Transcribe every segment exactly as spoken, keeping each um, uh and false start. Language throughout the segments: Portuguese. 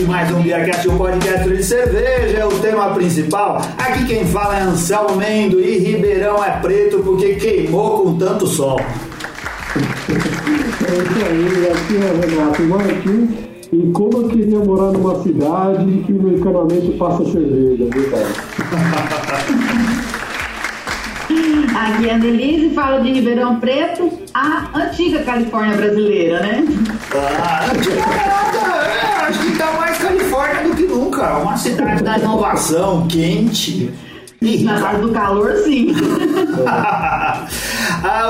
de mais um BeerCast, o podcast de cerveja é o tema principal. Aqui quem fala é Anselmo Mendo e Ribeirão é preto porque queimou com tanto sol. É isso aí, aqui é Renato Martins, e como eu queria morar numa cidade que no encanamento passa cerveja, viu, cara? Aqui é a Anelise, falo de Ribeirão Preto, a antiga Califórnia brasileira, né? Ah, é, acho que tá mais Califórnia do que nunca. Uma cidade da inovação, quente. Na hora do calor, sim. Ah,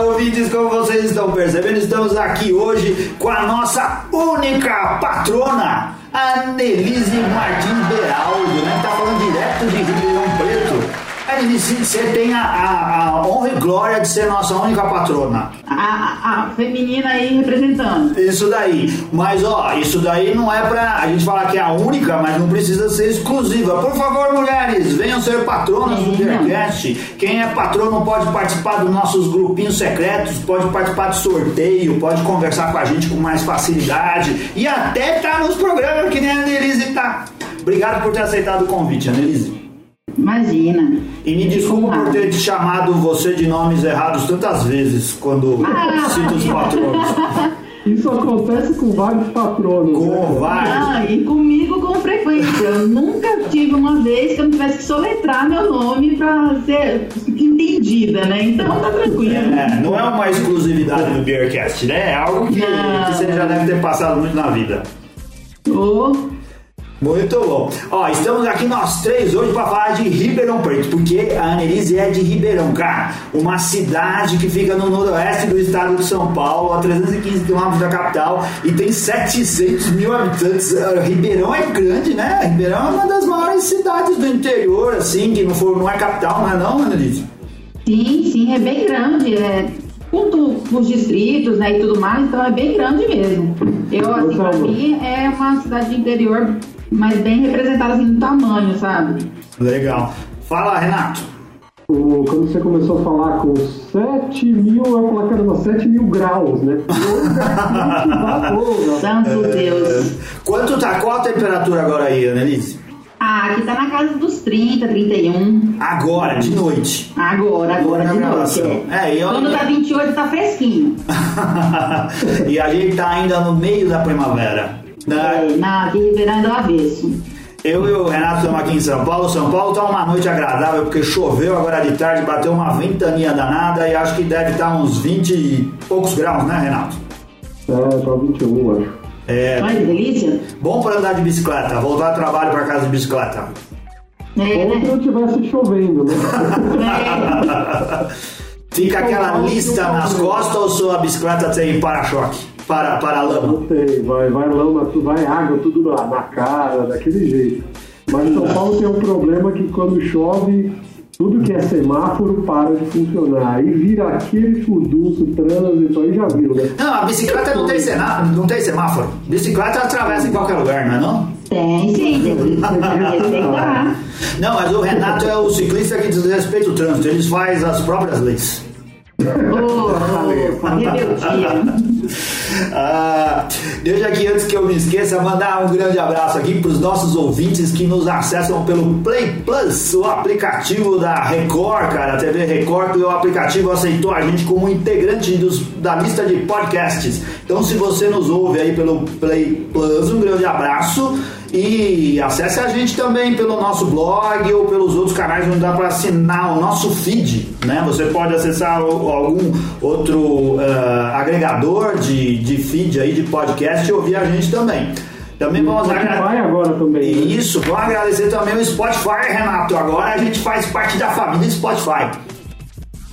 ouvintes, como vocês estão percebendo, estamos aqui hoje com a nossa única patrona, a Denise Martin Beraldo, né? Que tá falando direto de Ribeirão Preto. Você tem a, a, a honra e glória de ser nossa única patrona. A, a, a feminina aí representando. Isso daí. Mas, ó, isso daí não é pra a gente falar que é a única, mas não precisa ser exclusiva. Por favor, mulheres, venham ser patronas do BeerCast. Quem é patrono pode participar dos nossos grupinhos secretos, pode participar do sorteio, pode conversar com a gente com mais facilidade e até estar tá nos programas que nem a Anelise tá. Obrigado por ter aceitado o convite, Anelise. Imagina. E me desculpa por ter te chamado você de nomes errados tantas vezes quando ah, cito os patronos. Isso acontece com vários patronos. Com né? vários. Ah, e comigo com frequência. Eu nunca tive uma vez que eu não tivesse que soletrar meu nome pra ser entendida, né? Então tá tranquilo. É, não é uma exclusividade do BeerCast, né? É algo que, que você já deve ter passado muito na vida. Ô... Oh. Muito bom. Ó, estamos aqui nós três hoje para falar de Ribeirão Preto, porque a Anelise é de Ribeirão, cara. Uma cidade que fica no noroeste do estado de São Paulo, a trezentos e quinze quilômetros da capital, e tem setecentos mil habitantes. Uh, Ribeirão é grande, né? Ribeirão é uma das maiores cidades do interior, assim, que não, for, não é capital, não é não, Anelise? Sim, sim, é bem grande, né? Junto com os distritos, né, e tudo mais, então é bem grande mesmo. Eu, assim, pra mim, é uma cidade de interior... mas bem representado assim no tamanho, sabe? Legal. Fala, Renato. O, quando você começou a falar com sete mil, eu falei, caramba, sete mil graus, né? Santo Deus. Quanto tá? Qual a temperatura agora aí, Anelise? Ah, aqui tá na casa dos trinta, trinta e um. Agora, de noite. Agora, agora, agora de noite. noite. É. É, eu... Quando tá vinte e oito, tá fresquinho. E a gente tá ainda no meio da primavera. Na aqui em Ribeirão é do avesso. Eu e o Renato estamos aqui em São Paulo. São Paulo está uma noite agradável, porque choveu agora de tarde, bateu uma ventania danada e acho que deve estar tá uns vinte e poucos graus, né, Renato? É, só vinte e um, acho. É. Olha que delícia. Bom para andar de bicicleta, voltar do trabalho para casa de bicicleta. É, né? Ou se não estivesse chovendo, né? É. Fica aquela lista nas costas ou sua bicicleta tem para-choque? Para, para a lama. Não sei, vai, vai lama, vai água, tudo na, na cara, daquele jeito. Mas São Paulo tem um problema que quando chove, tudo que é semáforo para de funcionar. Aí vira aquele furdunço, trânsito, aí já viu, né? Não, a bicicleta não tem, sená, não tem semáforo. Bicicleta atravessa em qualquer lugar, não é não? Tem, sim, tem que respeitar. Não, mas o Renato é o ciclista que desrespeita o trânsito, ele faz as próprias leis. Oh, ah, deixa aqui antes que eu me esqueça mandar um grande abraço aqui para os nossos ouvintes que nos acessam pelo Play Plus, o aplicativo da Record, cara, a T V Record, e o aplicativo aceitou a gente como integrante dos, da lista de podcasts. Então se você nos ouve aí pelo Play Plus, um grande abraço. E acesse a gente também pelo nosso blog ou pelos outros canais onde dá para assinar o nosso feed, né? Você pode acessar algum outro uh, agregador de, de feed aí de podcast e ouvir a gente também. Também vamos agradecer agora também. Né? Isso, vamos agradecer também o Spotify, Renato. Agora a gente faz parte da família Spotify.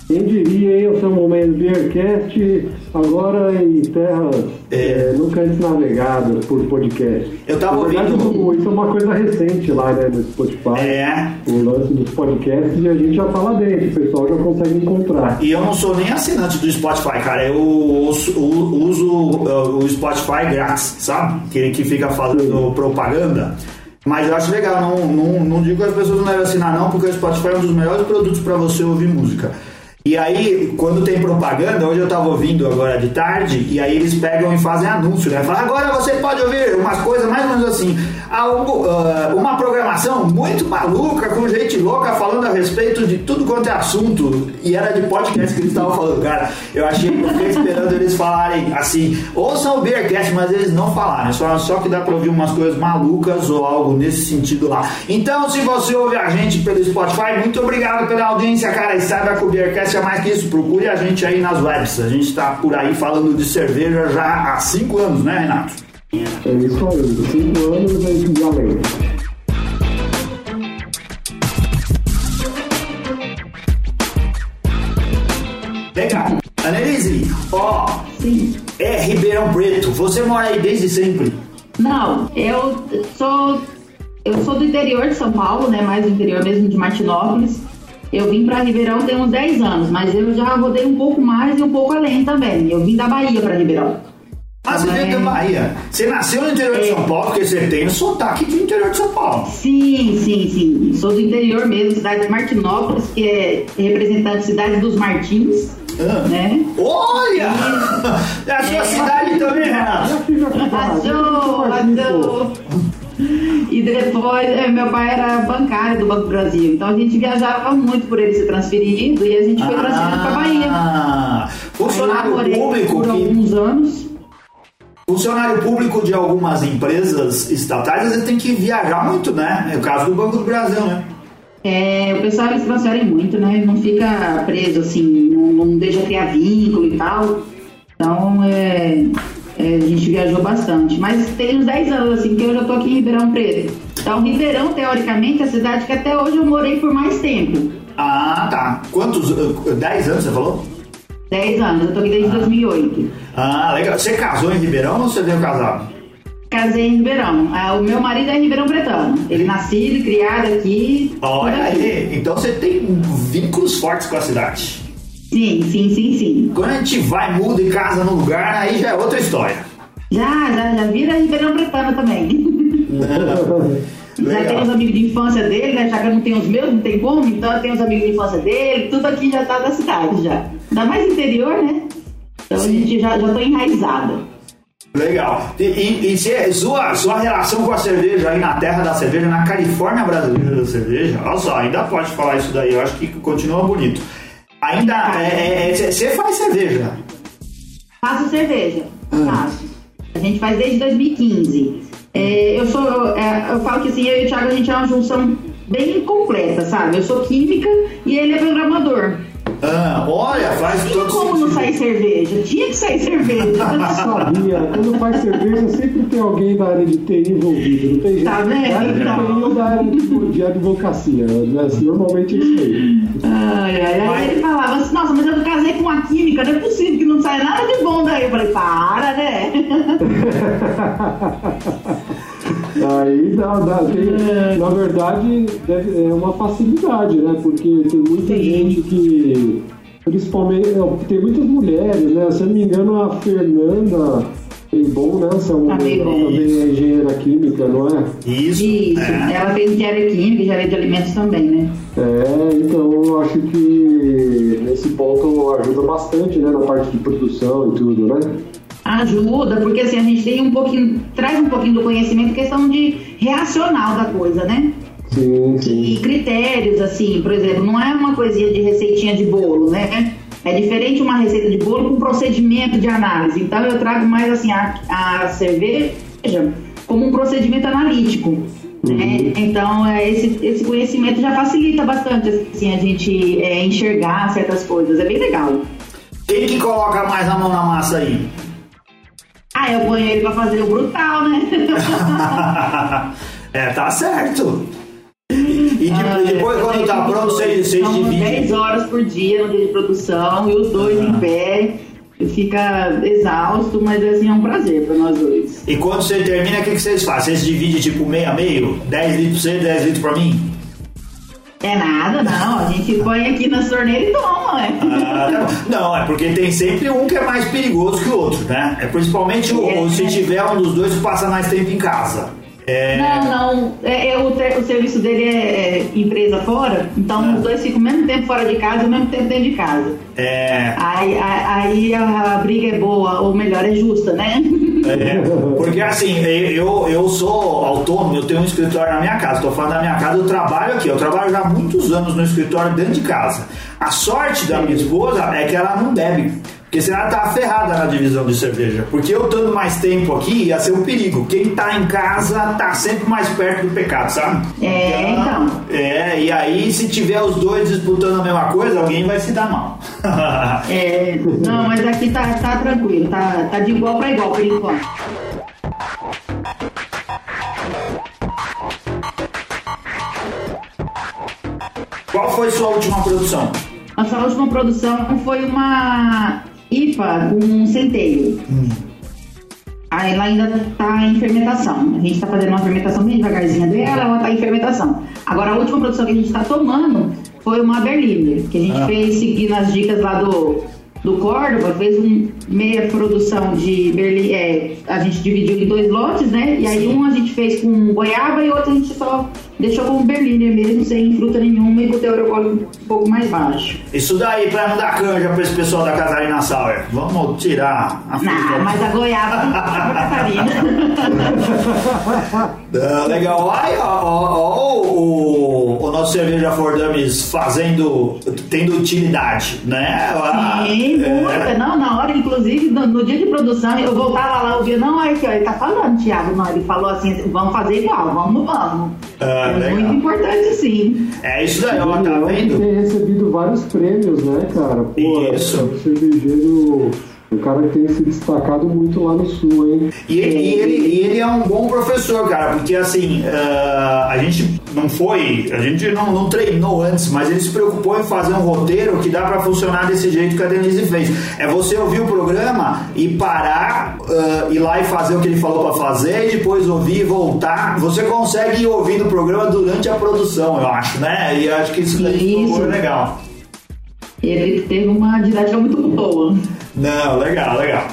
Quem diria, hein? Eu sou o momento do BeerCast, agora em terras é. É, nunca antes navegadas por podcast. Eu tava verdade, ouvindo... Isso é uma coisa recente lá, né, no Spotify. É. O lance dos podcasts e a gente já fala dele, o pessoal já consegue encontrar. E eu não sou nem assinante do Spotify, cara. Eu uso, uso uh, o Spotify grátis, sabe? Aquele que fica fazendo propaganda. Mas eu acho legal, não, não, não digo que as pessoas não devem assinar não, porque o Spotify é um dos melhores produtos para você ouvir música. E aí, quando tem propaganda, hoje eu tava ouvindo agora de tarde, e aí eles pegam e fazem anúncio, né? Falam, agora você pode ouvir umas coisas mais ou menos assim, algo, uh, uma programação muito maluca, com gente louca, falando a respeito de tudo quanto é assunto, e era de podcast que eles estavam falando, cara, eu achei que eu fiquei esperando eles falarem assim, ouçam o Beercast, mas eles não falaram, só, só que dá pra ouvir umas coisas malucas ou algo nesse sentido lá. Então, se você ouve a gente pelo Spotify, muito obrigado pela audiência, cara, e saiba que o Beercast mais que isso, procure a gente aí nas webs. A gente tá por aí falando de cerveja já há cinco anos, né, Renato? É isso aí, cinco anos a gente já lembra. Legal. Anelise, ó, oh, sim, é Ribeirão Preto. Você mora aí desde sempre? Não, eu sou eu sou do interior de São Paulo, né, mais do interior mesmo, de Martinópolis. Eu vim para Ribeirão tem uns dez anos, mas eu já rodei um pouco mais e um pouco além também. Eu vim da Bahia para Ribeirão. Ah, você veio da Bahia? Você nasceu no interior é... de São Paulo, porque você tem o sotaque do interior de São Paulo. Sim, sim, sim. Sou do interior mesmo, cidade de Martinópolis, que é representante da cidade dos Martins. Ah. Né? Olha! E... é a sua é... cidade também, Renato. Achou, achou. E depois, meu pai era bancário do Banco do Brasil, então a gente viajava muito por ele ser transferido e a gente foi transferido para a Bahia. Funcionário público por alguns anos. Funcionário público de algumas empresas estatais, ele tem que viajar muito, né? É o caso do Banco do Brasil, né? É, o pessoal eles transferem muito, né? Não fica preso assim, não, não deixa criar vínculo e tal. Então é... É, a gente viajou bastante, mas tem uns dez anos assim que eu já tô aqui em Ribeirão Preto. Então Ribeirão, teoricamente, é a cidade que até hoje eu morei por mais tempo. Ah, tá. Quantos? dez anos você falou? dez anos, eu tô aqui desde ah. dois mil e oito. Ah, legal. Você casou em Ribeirão ou você veio casado? Casei em Ribeirão. Ah, o meu marido é Ribeirão Pretano. Ele nascido e criado aqui. Olha aí, então você tem vínculos fortes com a cidade. Sim, sim, sim, sim. Quando a gente vai, muda e casa no lugar, aí já é outra história. Já, já, já vira Ribeirão Pretano também. Já tem os amigos de infância dele, né? Já que eu não tenho os meus, não tem como, então eu tenho os amigos de infância dele, tudo aqui já tá da cidade já. Ainda mais interior, né? Então sim. A gente já, já tá enraizada. Legal. E, e, e se, sua, sua relação com a cerveja aí na terra da cerveja, na Califórnia brasileira da cerveja, olha só, ainda pode falar isso daí, eu acho que continua bonito. Ainda, você é, é, faz cerveja? Faço cerveja, hum. faço. A gente faz desde dois mil e quinze. É, eu sou, eu, eu falo que assim, eu e o Thiago, a gente é uma junção bem completa, sabe? Eu sou química e ele é programador. Ah, olha, faz tinha todo como sentido. Não sair cerveja, tinha que sair cerveja. Sabia, quando faz cerveja sempre tem alguém da área de T I envolvido, não tem jeito. Tá vendo? Então. Da área de, de advocacia, normalmente é isso aí. Ai, ai, ai. Mas... ele falava assim, nossa, mas eu casei com a química, não é possível que não saia nada de bom daí. Eu falei, para, né? Aí dá, dá, tem, na verdade deve, é uma facilidade, né? Porque tem muita Sim. gente que, principalmente, tem muitas mulheres, né? Se eu não me engano, a Fernanda tem bom, né? Anselmo Mendo também é engenheira química, não é? Isso. Isso. É. Ela fez engenharia química e engenharia de alimentos também, né? É, então eu acho que nesse ponto ajuda bastante, né? Na parte de produção e tudo, né? Ajuda, porque assim, a gente tem um pouquinho, traz um pouquinho do conhecimento, questão de reacional da coisa, né? Sim, sim. E critérios, assim, por exemplo, não é uma coisinha de receitinha de bolo, né? É diferente uma receita de bolo com procedimento de análise. Então eu trago mais, assim, a, a cerveja como um procedimento analítico, uhum. né? Então é, esse, esse conhecimento já facilita bastante, assim, a gente é, enxergar certas coisas. É bem legal. Quem que coloca mais a mão na massa aí? Ah, eu ponho ele pra fazer o brutal, né? É, tá certo. E, e ah, depois, é, quando tá pronto, vocês dividem. dez horas por dia no dia de produção, e os dois ah. em pé. Fica exausto, mas assim, é um prazer pra nós dois. E quando você termina, o que, que vocês fazem? Vocês dividem tipo meio a meio? dez litros pra você, dez litros pra mim? É nada, não. A gente põe aqui na torneira e toma, né? Ah, não, é porque tem sempre um que é mais perigoso que o outro, né? É principalmente o, é, se tiver um dos dois que passa mais tempo em casa. É... Não, não. É, é, o, te, o serviço dele é, é empresa fora, então ah. os dois ficam o mesmo tempo fora de casa e o mesmo tempo dentro de casa. É. Aí, aí a briga é boa, ou melhor, é justa, né? É, porque assim, eu, eu sou autônomo, eu tenho um escritório na minha casa. Estou falando da minha casa, eu trabalho aqui. Eu trabalho já há muitos anos no escritório dentro de casa. A sorte da minha esposa é que ela não bebe. Porque senão ela tá ferrada na divisão de cerveja. Porque eu estando mais tempo aqui ia ser um perigo. Quem tá em casa tá sempre mais perto do pecado, sabe? É, então. É, e aí se tiver os dois disputando a mesma coisa, alguém vai se dar mal. É, não, mas aqui tá, tá tranquilo, tá, tá de igual pra igual, por enquanto. Qual foi sua última produção? Nossa última produção foi uma I P A com centeio. Hum. Aí ela ainda está em fermentação. A gente está fazendo uma fermentação bem devagarzinha dela, ela está em fermentação. Agora, a última produção que a gente está tomando foi uma Berliner, que a gente ah. fez seguindo as dicas lá do, do Córdoba. Fez um, meia produção de Berliner. É, a gente dividiu em dois lotes, né? E aí um a gente fez com goiaba e outro a gente só deixou como Berliner mesmo, sem fruta nenhuma e com o teor alcoólico um pouco mais baixo. Isso daí pra não dar canja pra esse pessoal da Catarina Sauer. Vamos tirar a fruta. Não, mas a goiaba tem que pra Catarina. Não, legal. Ai, ó, ó, ó, o, o nosso cerveja for dummies fazendo, tendo utilidade, né? A, Sim, muita. É... Não, na hora, inclusive, no, no dia de produção, eu voltava lá, eu via, não, aí ele tá falando, Thiago, não, ele falou assim, vamos fazer igual, vamos, vamos. Ah. É muito importante, sim. É isso daí, ó, tá vendo? Tem recebido vários prêmios, né, cara? Pô, isso. É um cervejeiro, um cara que tem se destacado muito lá no Sul, hein? E ele, e ele, e ele é um bom professor, cara, porque assim, uh, a gente não foi, a gente não, não treinou antes, mas ele se preocupou em fazer um roteiro que dá pra funcionar desse jeito que a Denise fez. É você ouvir o programa e parar, uh, ir lá e fazer o que ele falou pra fazer, e depois ouvir e voltar. Você consegue ir ouvindo o programa durante a produção, eu acho, né? E eu acho que isso daí ficou legal. Ele teve uma didática muito boa. Não, legal, legal.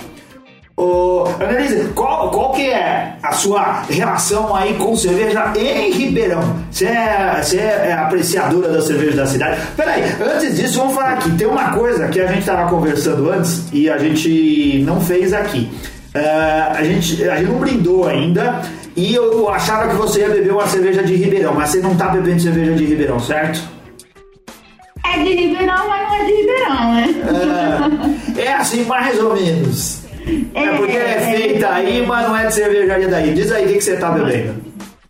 Ô, Anelise, qual, qual que é a sua relação aí com cerveja em Ribeirão? Você é, é apreciadora da cerveja da cidade? Peraí, antes disso vamos falar aqui. Tem uma coisa que a gente estava conversando antes e a gente não fez aqui. Uh, a, gente, a gente não brindou ainda e eu achava que você ia beber uma cerveja de Ribeirão, mas você não tá bebendo cerveja de Ribeirão, certo? É de Ribeirão, mas não é de Ribeirão, né? É, é assim, mais ou menos. É, é porque é feita é, aí, mas não é de cervejaria daí. Diz aí o que, que você tá bebendo.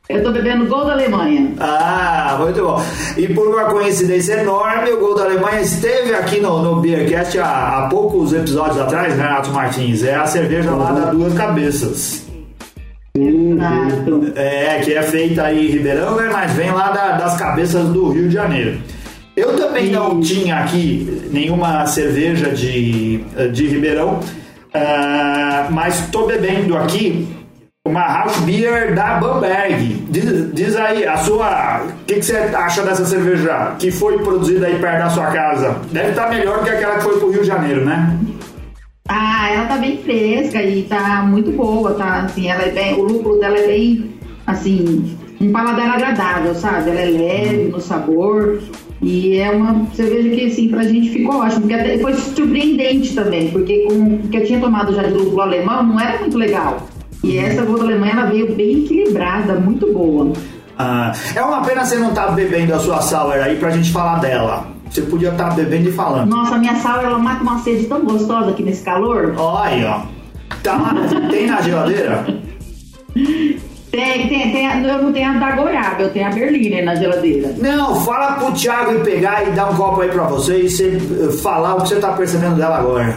Eu tô bebendo Gol da Alemanha. Ah, muito bom. E por uma coincidência enorme, o Gol da Alemanha esteve aqui no, no Beercast há, há poucos episódios atrás, Renato Martins. É a cerveja lá das Duas Cabeças. Exato. É, que é feita aí em Ribeirão, né? Mas vem lá da, das cabeças do Rio de Janeiro. Eu também e... não tinha aqui nenhuma cerveja de, de Ribeirão. Uh, mas tô bebendo aqui uma House Beer da Bamberg. Diz, diz aí, a sua. O que, que você acha dessa cerveja que foi produzida aí perto da sua casa? Deve estar melhor que aquela que foi pro Rio de Janeiro, né? Ah, ela tá bem fresca e tá muito boa, tá? Assim, ela é bem, o lúpulo dela é bem, assim, um paladar agradável, sabe? Ela é leve no sabor. E é uma cerveja que, assim, pra gente ficou ótimo, porque até foi surpreendente também, porque com o que eu tinha tomado já de lúpulo alemão não era muito legal. E essa Gol da Alemanha, ela veio bem equilibrada, muito boa. Ah, é uma pena você não estar tá bebendo a sua sour aí pra gente falar dela. Você podia estar tá bebendo e falando. Nossa, a minha sour, ela mata uma sede tão gostosa aqui nesse calor. Olha, ó. Tá, tem na geladeira? Tem, tem, tem, eu não tenho a da goiaba, eu tenho a Berliner na geladeira. Não, fala pro Thiago e pegar e dar um copo aí pra você e você falar o que você tá percebendo dela agora.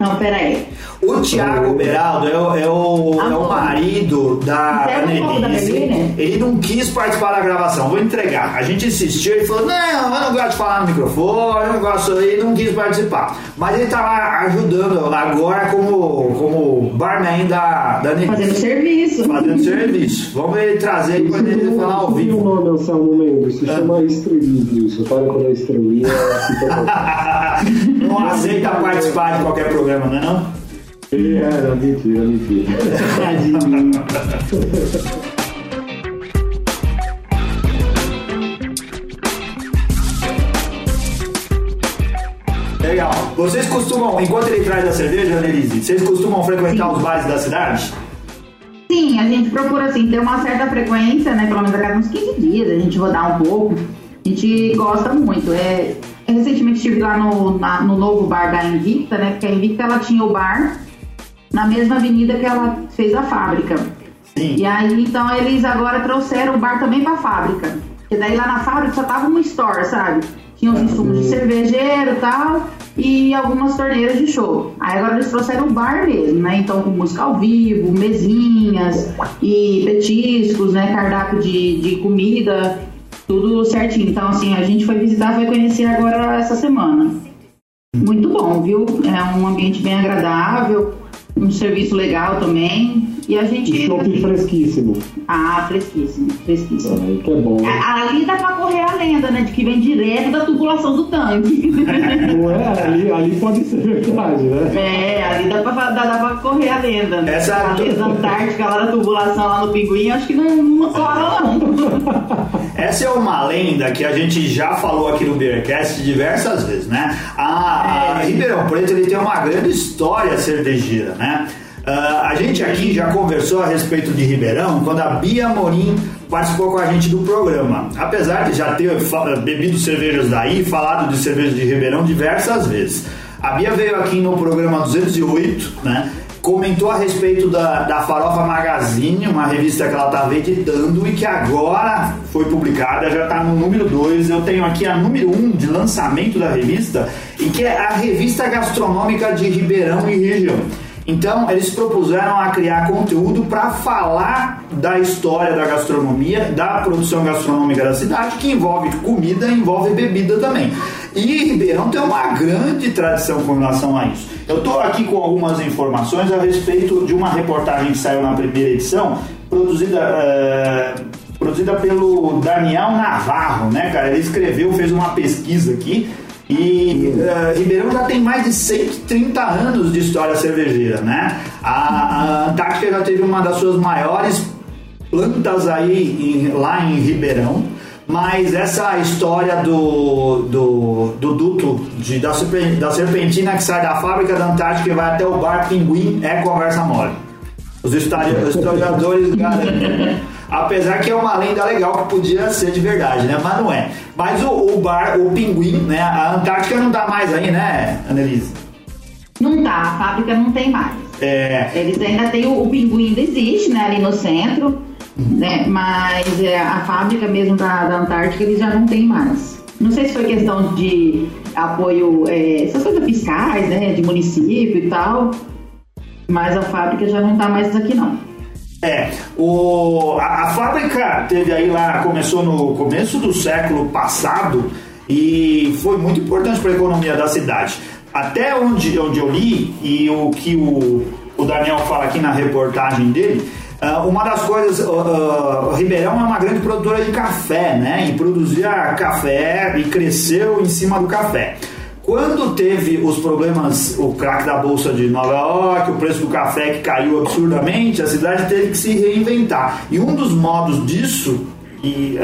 Não, peraí. O Thiago Beraldo é, é, o, é o marido da Anelise. Um ele não quis participar da gravação, vou entregar. A gente insistiu, ele falou, não, eu não gosto de falar no microfone, eu não gosto, ele não quis participar. Mas ele tá lá ajudando agora como, como barman da, da Anelise. Fazendo serviço. Fazendo serviço. Vamos ele trazer aí pra ele falar ao vivo. O nome, Anselmo Mendo, se chama estrelinho, você para quando é estrelinha. Não aceita participar de qualquer programa, né, não? Era mentira, mentira. Legal. Vocês costumam, enquanto ele traz a cerveja, Anelise, vocês costumam frequentar Sim. os bares da cidade? Sim, a gente procura assim, ter uma certa frequência, né? Pelo menos a cada uns quinze dias, a gente rodar um pouco. A gente gosta muito. É, eu recentemente estive lá no, na, no novo bar da Invicta, né? Porque a Invicta ela tinha o bar na mesma avenida que ela fez a fábrica. Sim. E aí, então, eles agora trouxeram o bar também pra fábrica. Porque daí lá na fábrica só tava uma store, sabe? Tinha os insumos de cervejeiro e tal, e algumas torneiras de show. Aí agora eles trouxeram o bar mesmo, né? Então, com música ao vivo, mesinhas e petiscos, né? Cardápio de, de comida, tudo certinho. Então, assim, a gente foi visitar, foi conhecer agora essa semana. Muito bom, viu? É um ambiente bem agradável. Um serviço legal também. E a gente... Shopping fresquíssimo. Ah, fresquíssimo, fresquíssimo. Ah, que é bom. Ali dá pra correr a lenda, né? De que vem direto da tubulação do tanque. Não é? Ali, ali pode ser verdade, né? É, ali dá pra, dá, dá pra correr a lenda. Né? Essa... A lenda Antártica lá da tubulação lá no Pinguim, acho que não, não cola não. Essa é uma lenda que a gente já falou aqui no Beercast diversas vezes, né? A, é. a Ribeirão Preto ele tem uma grande história cervejeira, né? Uh, a gente aqui já conversou a respeito de Ribeirão quando a Bia Morim participou com a gente do programa. Apesar de já ter bebido cervejas daí e falado de cerveja de Ribeirão diversas vezes. A Bia veio aqui no programa duzentos e oito, né? Comentou a respeito da, da Farofa Magazine, uma revista que ela estava editando e que agora foi publicada, já está no número dois. Eu tenho aqui a número um de lançamento da revista, e que é a revista gastronômica de Ribeirão e região. Então, eles propuseram a criar conteúdo para falar da história da gastronomia, da produção gastronômica da cidade, que envolve comida e envolve bebida também. E Ribeirão tem uma grande tradição com relação a isso. Eu estou aqui com algumas informações a respeito de uma reportagem que saiu na primeira edição, produzida... É... produzida pelo Daniel Navarro, né, cara? Ele escreveu, fez uma pesquisa aqui, e uh, Ribeirão já tem mais de cento e trinta anos de história cervejeira, né? A, a Antártica já teve uma das suas maiores plantas aí, em, lá em Ribeirão, mas essa história do, do, do duto de, da, da serpentina que sai da fábrica da Antártica e vai até o bar Pinguim é conversa mole. Os historiadores garantem. Apesar que é uma lenda legal que podia ser de verdade, né? Mas não é. Mas o, o bar, o Pinguim, né? A Antártica não tá mais aí, né, Anelise? Não tá, a fábrica não tem mais. É. Eles ainda tem o, o Pinguim ainda existe, né? Ali no centro, uhum. né? Mas é, a fábrica mesmo da, da Antártica eles já não tem mais. Não sei se foi questão de apoio, é, essas coisas fiscais, né? De município e tal. Mas a fábrica já não tá mais aqui, não. É, o, a, a fábrica teve aí lá, começou no começo do século passado e foi muito importante para a economia da cidade. Até onde, onde eu li e o que o, o Daniel fala aqui na reportagem dele, uh, uma das coisas, uh, uh, Ribeirão é uma grande produtora de café, né? E produzia café e cresceu em cima do café. Quando teve os problemas, o crack da Bolsa de Nova York, o preço do café que caiu absurdamente, a cidade teve que se reinventar. E um dos modos disso e,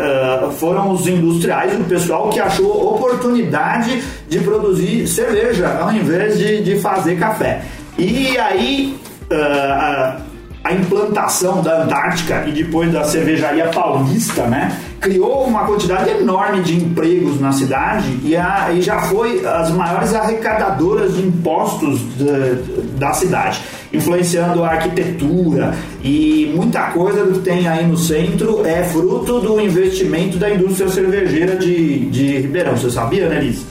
uh, foram os industriais, o pessoal que achou oportunidade de produzir cerveja ao invés de, de fazer café. E aí uh, a, a implantação da Antártica e depois da cervejaria paulista, né? Criou uma quantidade enorme de empregos na cidade e, a, e já foi as maiores arrecadadoras de impostos de, da cidade, influenciando a arquitetura e muita coisa que tem aí no centro é fruto do investimento da indústria cervejeira de, de Ribeirão. Você sabia, né, Liz?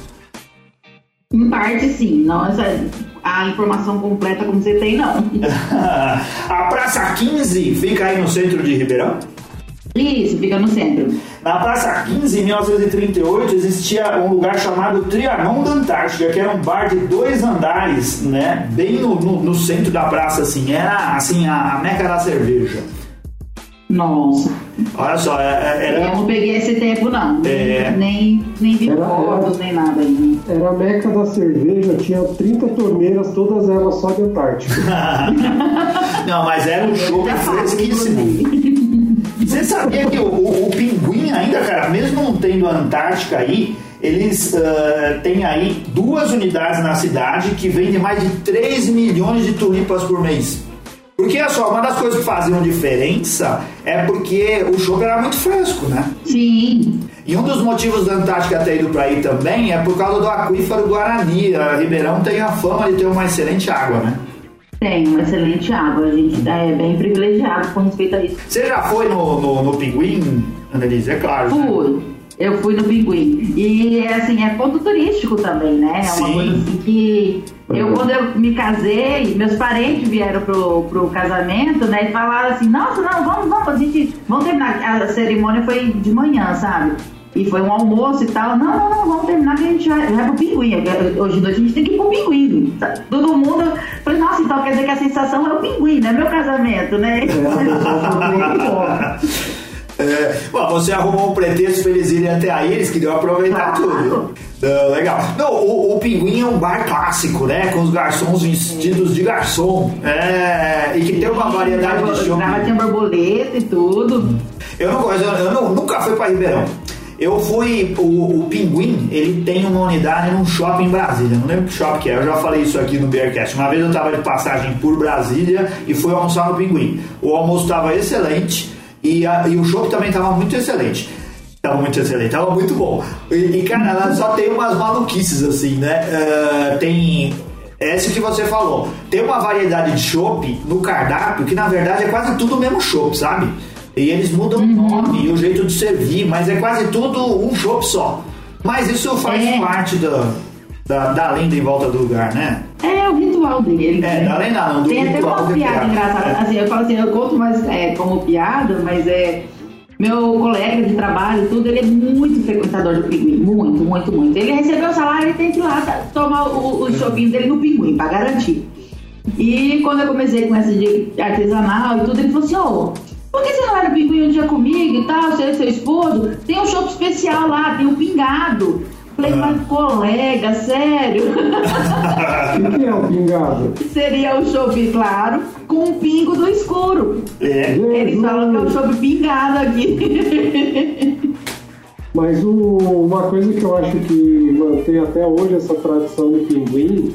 Em parte, sim. Nossa, a informação completa como você tem, não. A Praça quinze fica aí no centro de Ribeirão? Isso, fica no centro. Na Praça quinze, em mil novecentos e trinta e oito, existia um lugar chamado Trianon da Antártica, que era um bar de dois andares, né? Bem no, no, no centro da praça, assim. Era, assim, a, a meca da cerveja. Nossa. Olha só, era... Eu não peguei esse tempo, não. É. Nem, nem vi fotos, nem nada. Hein? Era a meca da cerveja, tinha trinta torneiras, todas elas só de Antártica. Não, mas era um jogo fresquíssimo. Você sabia que o, o, o Pinguim ainda, cara, mesmo não tendo a Antártica aí, eles uh, têm aí duas unidades na cidade que vendem mais de três milhões de tulipas por mês. Porque, olha só, uma das coisas que faziam diferença é porque o jogo era muito fresco, né? Sim. E um dos motivos da Antártica ter ido para aí também é por causa do aquífero Guarani. A Ribeirão tem a fama de ter uma excelente água, né? Tem uma excelente água. A gente é bem privilegiado com respeito a isso. Você já foi no, no, no Pinguim, Anelise? É claro. Fui. Né? Eu fui no Pinguim. E, assim, é ponto turístico também, né? É uma Sim. coisa assim que... Eu, quando eu me casei, meus parentes vieram pro, pro casamento, né? E falaram assim, nossa, não, vamos, vamos, a gente... Vamos terminar. A cerimônia foi de manhã, sabe? E foi um almoço e tal. Não, não, não, vamos terminar que a gente vai, vai pro Pinguim. Hoje em dia a gente tem que ir pro Pinguim. Sabe? Todo mundo... Eu falei, nossa, então quer dizer que a sensação é o Pinguim, né? Meu casamento, né? É, bom, você arrumou um pretexto pra eles irem até aí, eles queriam aproveitar tudo. Então, legal. Não, o, o Pinguim é um bar clássico, né? Com os garçons vestidos de garçom. É, e que tem uma variedade de show. Tinha borboleta e tudo. Eu, não, eu, eu não, nunca fui pra Ribeirão. Eu fui. O, o Pinguim, ele tem uma unidade num shopping em Brasília. Não lembro que shopping que é, eu já falei isso aqui no Beercast. Uma vez eu tava de passagem por Brasília e fui almoçar no Pinguim. O almoço tava excelente. E, a, e o show também tava muito excelente. Tava muito excelente, tava muito bom. E, e cara, ela só tem umas maluquices assim, né? Uh, tem. Essa que você falou. Tem uma variedade de chopp no cardápio que na verdade é quase tudo o mesmo chopp, sabe? E eles mudam uhum. o nome e o jeito de servir, mas é quase tudo um chopp só. Mas isso faz é. parte da, da, da lenda em volta do lugar, né? É, o ritual dele. É, não é nada, não. Tem até uma piada, piada engraçada. É. Assim, eu falo assim, eu conto mas, é, como piada, mas é... Meu colega de trabalho, tudo, ele é muito frequentador do Pinguim. Muito, muito, muito. Ele recebeu o salário e tem que ir lá tomar os chopinhos dele no Pinguim, pra garantir. E quando eu comecei com essa de artesanal e tudo, ele falou assim, ô... Oh, por que você não era no Pinguim um dia comigo e tal, você é seu esposo? Tem um chopp especial lá, tem um pingado. Falei, mas colega, sério? O que é o pingado? Seria o chope claro com o pingo do escuro. É. Eles falam que é o chope pingado aqui. Mas o, uma coisa que eu acho que mantém até hoje essa tradição do Pinguim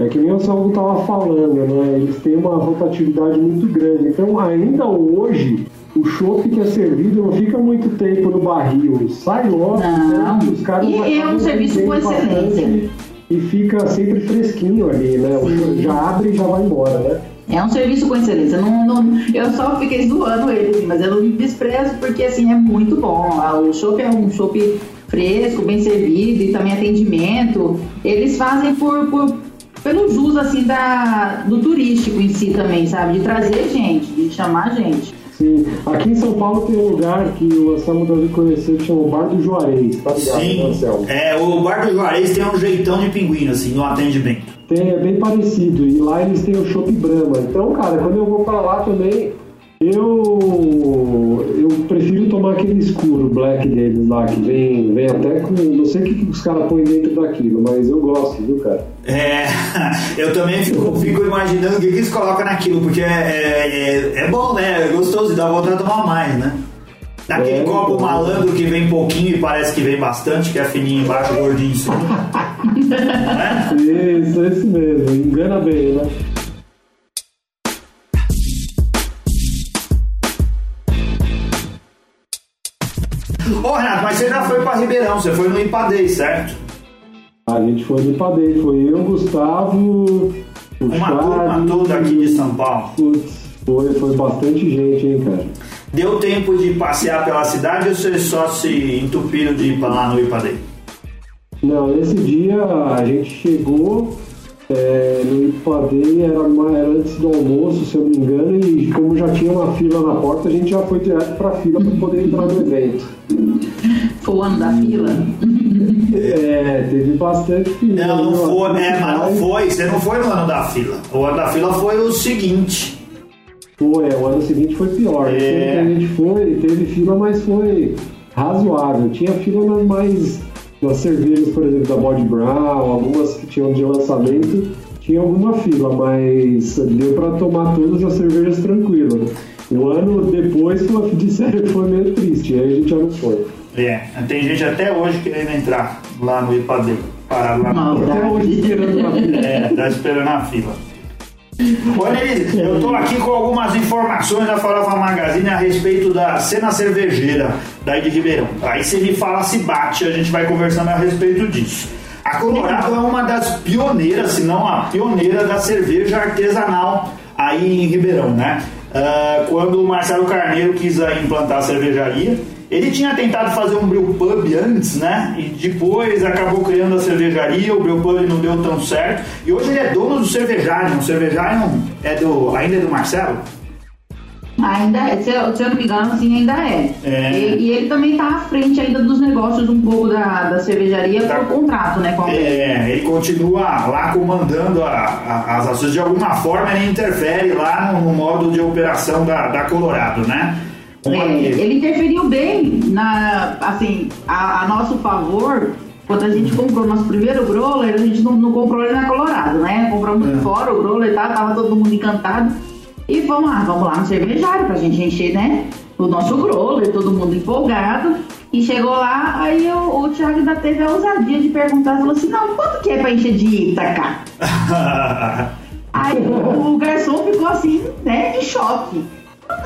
é que nem o Salvo estava falando, né? Eles têm uma rotatividade muito grande. Então, ainda hoje... O chopp que é servido não fica muito tempo no barril, sai logo, não. Né? Os caras e é um serviço com excelência. E fica sempre fresquinho ali, né? Sim. Já abre e já vai embora, né? É um serviço com excelência. Não, não, eu só fiquei zoando ele, mas eu não me desprezo porque assim é muito bom. O chopp é um chopp fresco, bem servido e também atendimento. Eles fazem por, por, pelo jus assim, da, do turístico em si também, sabe? De trazer gente, de chamar gente. Sim. Aqui em São Paulo tem um lugar que o Anselmo deve conhecer que chama Bar do Juarez, tá ligado, Sim. Anselmo? É, o Bar do Juarez tem um jeitão de pinguim, assim, não atende bem. Tem, é bem parecido, e lá eles têm o Chopp Brahma. Então, cara, quando eu vou pra lá também, eu, eu prefiro tomar aquele escuro black deles lá, que vem, vem até com... Não sei o que, que os caras põem dentro daquilo, mas eu gosto, viu, cara? É, eu também fico, fico imaginando o que, que eles colocam naquilo, porque é, é, é bom, né? É gostoso, dá vontade de tomar mais, né? Daquele é, copo é malandro que vem pouquinho e parece que vem bastante, que é fininho embaixo, gordinho em cima. É? Isso, é isso mesmo, engana bem, né? Ô oh, Renato, mas você já foi pra Ribeirão, você foi no Ipadei, certo? A gente foi no Ipadei, foi eu, Gustavo, o Uma Charles, turma toda aqui de São Paulo. Putz, foi, foi bastante gente, hein, cara. Deu tempo de passear pela cidade ou vocês só se entupiram de ir pra lá no Ipadei? Não, esse dia a gente chegou... É, no Ipadei era, uma, era antes do almoço, se eu não me engano, e como já tinha uma fila na porta, a gente já foi direto pra fila para poder entrar no evento. Foi o ano da fila? É, teve bastante fila. Não, não foi, né, mas não foi, você não foi no ano da fila. O ano da fila foi o seguinte. Pô, é, o ano seguinte foi pior. É. Sempre que a gente foi, teve fila, mas foi razoável. Tinha fila nas mais... Nas cervejas, por exemplo, da Bad Brown, algumas que tinham de lançamento, tinha alguma fila, mas deu pra tomar todas as cervejas tranquilo. Um ano depois, de sério, foi meio triste, aí a gente já não foi. É, tem gente até hoje querendo entrar lá no I P A D, parado lá no I P A D. Até hoje esperando a fila. É, tá esperando a fila. Olha, Elise, eu tô aqui com algumas informações da Farofa Magazine a respeito da cena cervejeira daí de Ribeirão. Aí você me fala se bate, a gente vai conversando a respeito disso. A Colorado é uma das pioneiras, se não a pioneira da cerveja artesanal aí em Ribeirão, né? Uh, quando o Marcelo Carneiro quis implantar a cervejaria, ele tinha tentado fazer um brewpub antes, né? E depois acabou criando a cervejaria, o brewpub não deu tão certo. E hoje ele é dono do cervejário. O cervejário é do, ainda é do Marcelo? Ainda é, se eu, se eu não me engano, sim, ainda é. é. E, e ele também está à frente ainda dos negócios um pouco da, da cervejaria tá. Por contrato, né? Com a... É, ele continua lá comandando a, a, as ações. De alguma forma ele interfere lá no, no modo de operação da, da Colorado, né? É, ele interferiu bem, na, assim, a, a nosso favor. Quando a gente comprou nosso primeiro growler, a gente não, não comprou ele na Colorado, né? Compramos é. fora o growler e tal, tava todo mundo encantado. E vamos lá, vamos lá no cervejário pra gente encher, né? O nosso growler, todo mundo empolgado. E chegou lá, aí o, o Thiago ainda teve a ousadia de perguntar, falou assim, não, quanto que é pra encher de Itaca? Aí o, o garçom ficou assim, né, em choque.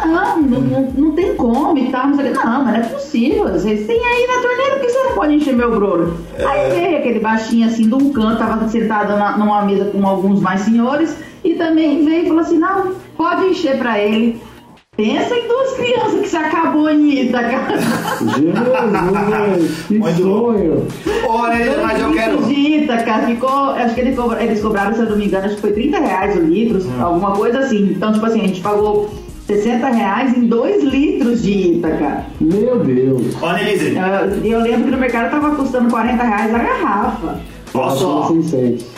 Não, não, não, não tem como e tal, não sei o que. Não, mas não é possível, vocês têm aí na torneira, por que você não pode encher meu growler? É... Aí veio aquele baixinho assim de um canto, tava sentado na, numa mesa com alguns mais senhores. E também veio e falou assim, não, pode encher pra ele. Pensa em duas crianças que se acabou em Itaca. Jesus, que muito sonho. Olha, mas eu quero... Itaca, ficou, acho que ele cobrou, eles cobraram, se eu não me engano, acho que foi trinta reais o litro, hum. alguma coisa assim. Então, tipo assim, a gente pagou sessenta reais em dois litros de Itaca. Meu Deus. Olha, Elise. Eu, eu lembro que no mercado tava custando quarenta reais a garrafa. Posso?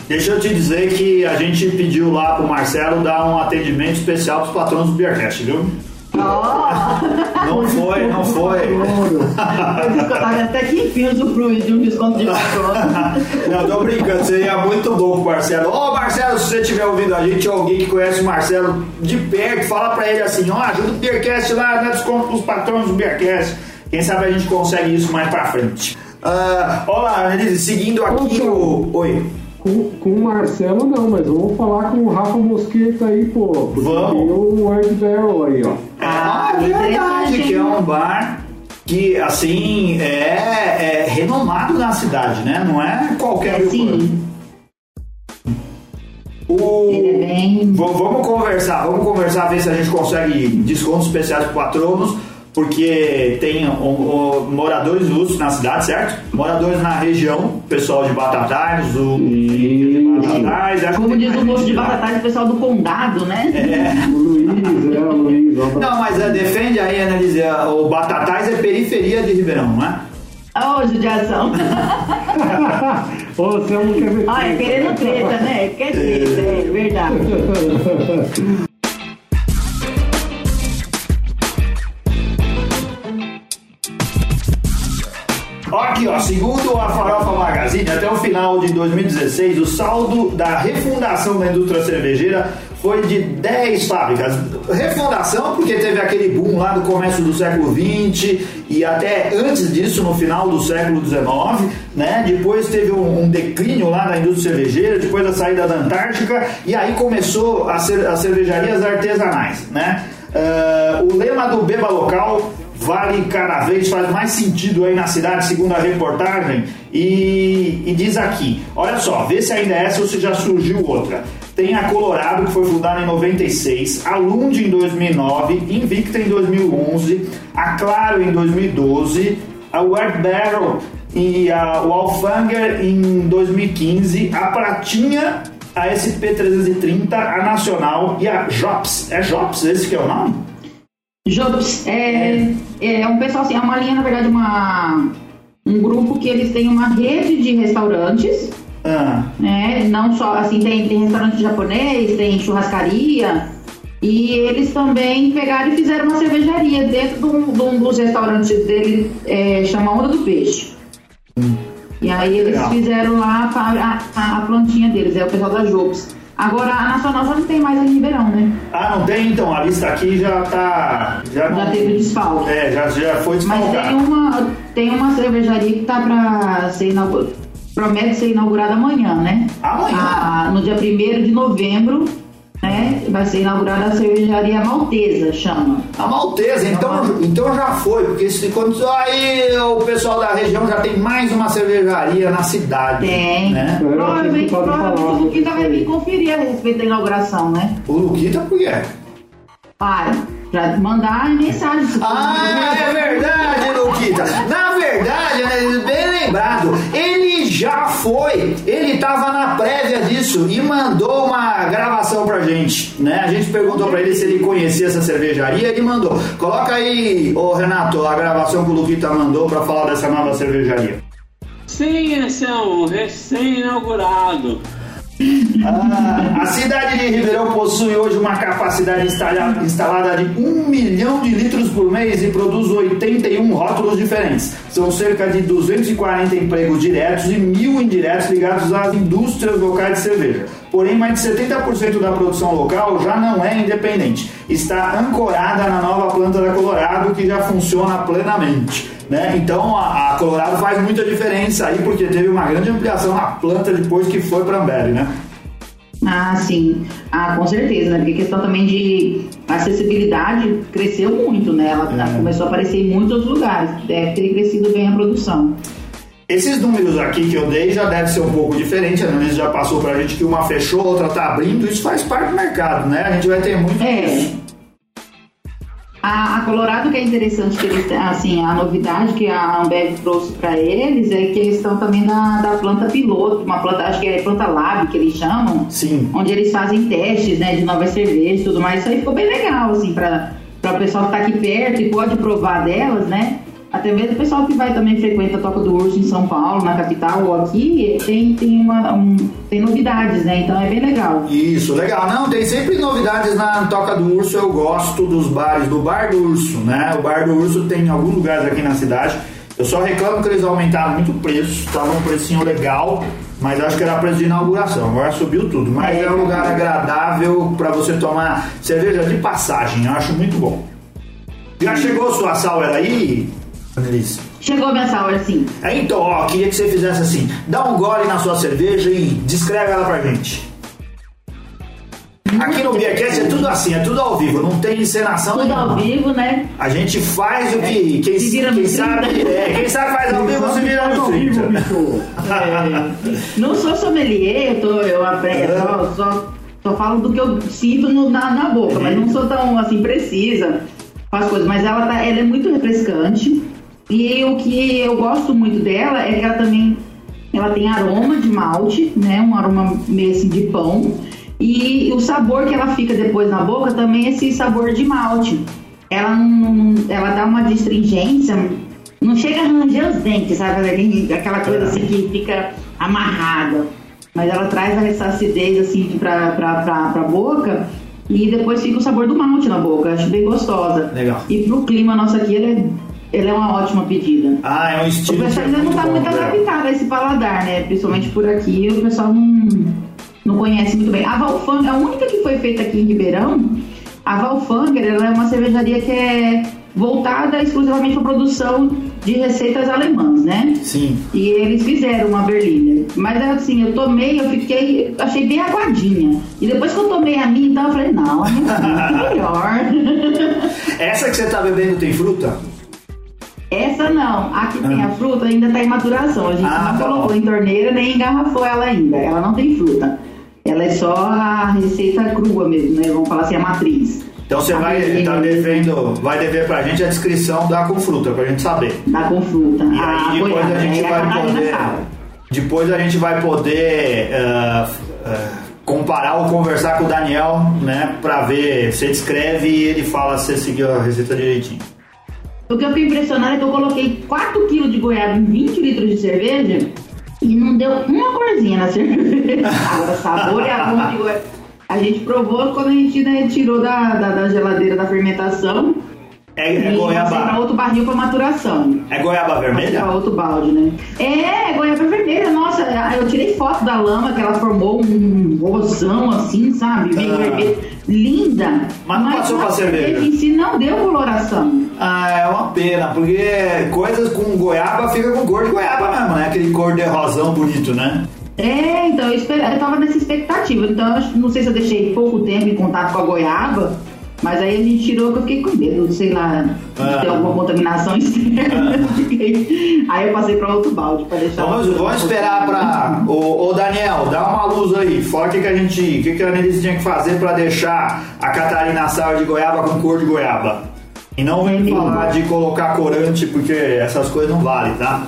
Deixa eu te dizer que a gente pediu lá pro Marcelo dar um atendimento especial pros patrões do Beercast, viu? Oh. Não foi, não foi. Até que enfim usufruí de um desconto de patrão. Não, tô brincando, seria muito bom pro Marcelo. Ô, Marcelo, se você estiver ouvindo a gente, alguém que conhece o Marcelo de perto, fala pra ele assim, ó, oh, ajuda o Beercast lá, dá desconto pros patrões do Beercast. Quem sabe a gente consegue isso mais pra frente. Uh, olá, Anelise, seguindo aqui o... Oi. Com, com o Marcelo não, mas vamos falar com o Rafa Mosqueta aí, pô. Vamos. O Uber Brawl aí, ó. Ah, é verdade, que é um bar que, assim, é, é renomado na cidade, né? Não é qualquer... É, sim. O... Ele é bem... V- vamos conversar, vamos conversar, ver se a gente consegue descontos especiais para patronos. Porque tem o, o, moradores russos na cidade, certo? Moradores na região, pessoal de Batatais, o e... de Batatais... Como diz o moço de Batatais, o pessoal do condado, né? É. O Luiz, é o Luiz. Não, mas é, defende aí, Anelise, o Batatais é periferia de Ribeirão, não é? Ô, oh, judiação. Ô, você não quer ver... Olha, querendo treta, né? Quer treta, é, é verdade. Aqui, ó, segundo a Farofa Magazine, até o final de dois mil e dezesseis, o saldo da refundação da indústria cervejeira foi de dez fábricas. Refundação porque teve aquele boom lá do começo do século vinte e até antes disso, no final do século dezenove, né? Depois teve um, um declínio lá na indústria cervejeira, depois da saída da Antártica, e aí começou as, as cervejarias artesanais, né? Uh, o lema do Beba Local... Vale cada vez, faz mais sentido aí na cidade, segundo a reportagem. E, e diz aqui, olha só, vê se ainda é essa ou se já surgiu outra. Tem a Colorado, que foi fundada em noventa e seis, a Lund em dois mil e nove, Invicta em dois mil e onze, a Claro em dois mil e doze, a Uber Brawl e a Wäls Fänger em dois mil e quinze, a Pratinha, a S P trezentos e trinta, a Nacional e a Jops. É Jops esse que é o nome? Jops, é, é um pessoal assim, é uma linha, na verdade, uma, um grupo que eles têm uma rede de restaurantes, ah. né? Não só, assim, tem, tem restaurante japonês, tem churrascaria, E eles também pegaram e fizeram uma cervejaria dentro de um, de um dos restaurantes dele, é, chama Onda do Peixe. Hum. E aí eles Legal. fizeram lá a, a, a plantinha deles, é o pessoal da Jops. Agora a Nacional já não tem mais em Ribeirão, né? Ah, não tem? Então a lista aqui já tá... Já, não... já teve desfalque. É, já, já foi desfalcado. Mas tem uma, tem uma cervejaria que tá pra ser inaugurada, promete ser inaugurada amanhã, né? Amanhã? Ah, no dia primeiro de novembro, né? Vai ser inaugurada a cervejaria Malteza, chama. A Malteza, então, então já foi, porque se aconteceu aí, o pessoal da região já tem mais uma cervejaria na cidade. Tem. Né? Provavelmente, provavelmente o Luquita vai vir conferir a respeito da inauguração, né? O Luquita por quê? Para, já mandar mensagem. Ah, é verdade, Luquita. Na verdade, né, bem lembrado, ele já foi, ele tava na prévia disso e mandou uma gravação pra gente, né? A gente perguntou pra ele se ele conhecia essa cervejaria, ele mandou. Coloca aí, ô Renato, a gravação que o Luquita mandou pra falar dessa nova cervejaria. Sim, esse é um recém-inaugurado. Ah, a cidade de Ribeirão possui hoje uma capacidade instalada, instalada de um milhão de litros por mês e produz oitenta e um rótulos diferentes. São cerca de duzentos e quarenta empregos diretos e mil indiretos ligados às indústrias locais de cerveja. Porém, mais de setenta por cento da produção local já não é independente. Está ancorada na nova planta da Colorado, que já funciona plenamente. Né? Então a, a Colorado faz muita diferença aí, porque teve uma grande ampliação na planta depois que foi para a Ambev, né? Ah, sim. Ah, com certeza, né? Porque a questão também de acessibilidade cresceu muito, né? Ela, é. ela começou a aparecer em muitos lugares. Deve ter crescido bem a produção. Esses números aqui que eu dei já deve ser um pouco diferente. A Anelise já passou pra gente que uma fechou, a outra tá abrindo. Isso faz parte do mercado, né? A gente vai ter muito é. disso. A Colorado, que é interessante, que eles, assim, a novidade que a Ambev trouxe para eles é que eles estão também na, da planta piloto, uma planta, acho que é planta lab, que eles chamam, Sim. onde eles fazem testes, né, de novas cervejas e tudo mais. Isso aí ficou bem legal, assim, para o pessoal que está aqui perto e pode provar delas, né? Até mesmo o pessoal que vai também frequenta a Toca do Urso em São Paulo, na capital ou aqui, tem, tem, uma, um, tem novidades, né? Então é bem legal. Isso, legal. Não, tem sempre novidades na Toca do Urso. Eu gosto dos bares, do Bar do Urso, né? O Bar do Urso tem em alguns lugares aqui na cidade. Eu só reclamo que eles aumentaram muito o preço, estava um precinho legal, mas acho que era preço de inauguração, agora subiu tudo. Mas é, é um lugar agradável para você tomar cerveja de passagem, eu acho muito bom. Já chegou sua sour aí? Anelise. Chegou minha sour, sim. É, então, ó, queria que você fizesse assim: dá um gole na sua cerveja e descreve ela pra gente. Muito Aqui no Beercast é tudo assim, é tudo ao vivo, não tem encenação. Tudo ao vivo, né? A gente faz o que. É, quem, se vira quem, no sabe, é, quem sabe faz ao vivo, se vira no trinta. É, não sou sommelier, eu, tô, eu aprendo, uhum. só, só, só falo do que eu sinto no, na, na boca, uhum. mas não sou tão assim precisa. Faz coisas, mas ela, tá, ela é muito refrescante. E o que eu gosto muito dela é que ela também ela tem aroma de malte, né? Um aroma meio assim de pão. E o sabor que ela fica depois na boca também é esse sabor de malte. Ela, não, ela dá uma astringência, não chega a ranger os dentes, sabe? Aquela coisa assim que fica amarrada. Mas ela traz essa acidez assim pra, pra, pra, pra boca. E depois fica o sabor do malte na boca, acho bem gostosa. Legal. E pro clima nosso aqui, ela é... Ela é uma ótima pedida. Ah, é um estilo. O pessoal ainda não tá muito adaptado a esse paladar, né? Principalmente por aqui, o pessoal não, não conhece muito bem. A Wäls Fänger, a única que foi feita aqui em Ribeirão, a Wäls Fänger, ela é uma cervejaria que é voltada exclusivamente à produção de receitas alemãs, né? Sim. E eles fizeram uma berliner. Mas assim, eu tomei, eu fiquei, achei bem aguadinha. E depois que eu tomei a minha, então eu falei, não, a minha é melhor. Essa que você tá bebendo tem fruta? Essa não, a que tem ah. a fruta ainda está em maturação, a gente ah, não tá colocou bom. em torneira nem engarrafou ela ainda, ela não tem fruta, ela é só a receita crua mesmo, né? Vamos falar assim, a matriz. Então você a vai estar tá devendo, vai dever pra gente a descrição da com fruta, pra gente saber. Da com fruta. E ah, aí depois a gente é vai a poder, depois a gente vai poder uh, uh, comparar ou conversar com o Daniel, né, pra ver, você descreve e ele fala se você seguiu a receita direitinho. O que eu fiquei impressionada é que eu coloquei quatro quilos de goiaba em vinte litros de cerveja e não deu uma corzinha na cerveja. Agora, sabor e aroma de goiaba. A gente provou quando a gente, né, tirou da, da, da geladeira, da fermentação. É, é e goiaba. Passei pra outro barril pra maturação. É goiaba vermelha? Pra outro balde, né? É, é goiaba vermelha. Nossa, eu tirei foto da lama que ela formou um roção assim, sabe? Bem ah. vermelha. Linda. Mas não passou pra cerveja. Em si não deu coloração. Ah, é uma pena, porque coisas com goiaba fica com cor de goiaba mesmo, né? Aquele cor de rosão bonito, né? É, então eu, esperava, eu tava nessa expectativa. Então, eu não sei se eu deixei pouco tempo em contato com a goiaba. Mas aí a gente tirou, que eu fiquei com medo, sei lá, ah. de ter alguma contaminação externa. Ah. Aí eu passei para outro balde para deixar... Vamos, vamos esperar para... Ô, ô Daniel, dá uma luz aí. Fala o que, que a gente... O que, que a Anelise tinha que fazer para deixar a Catarina Sour de goiaba com cor de goiaba? E não vem é falar de colocar corante, porque essas coisas não valem, tá?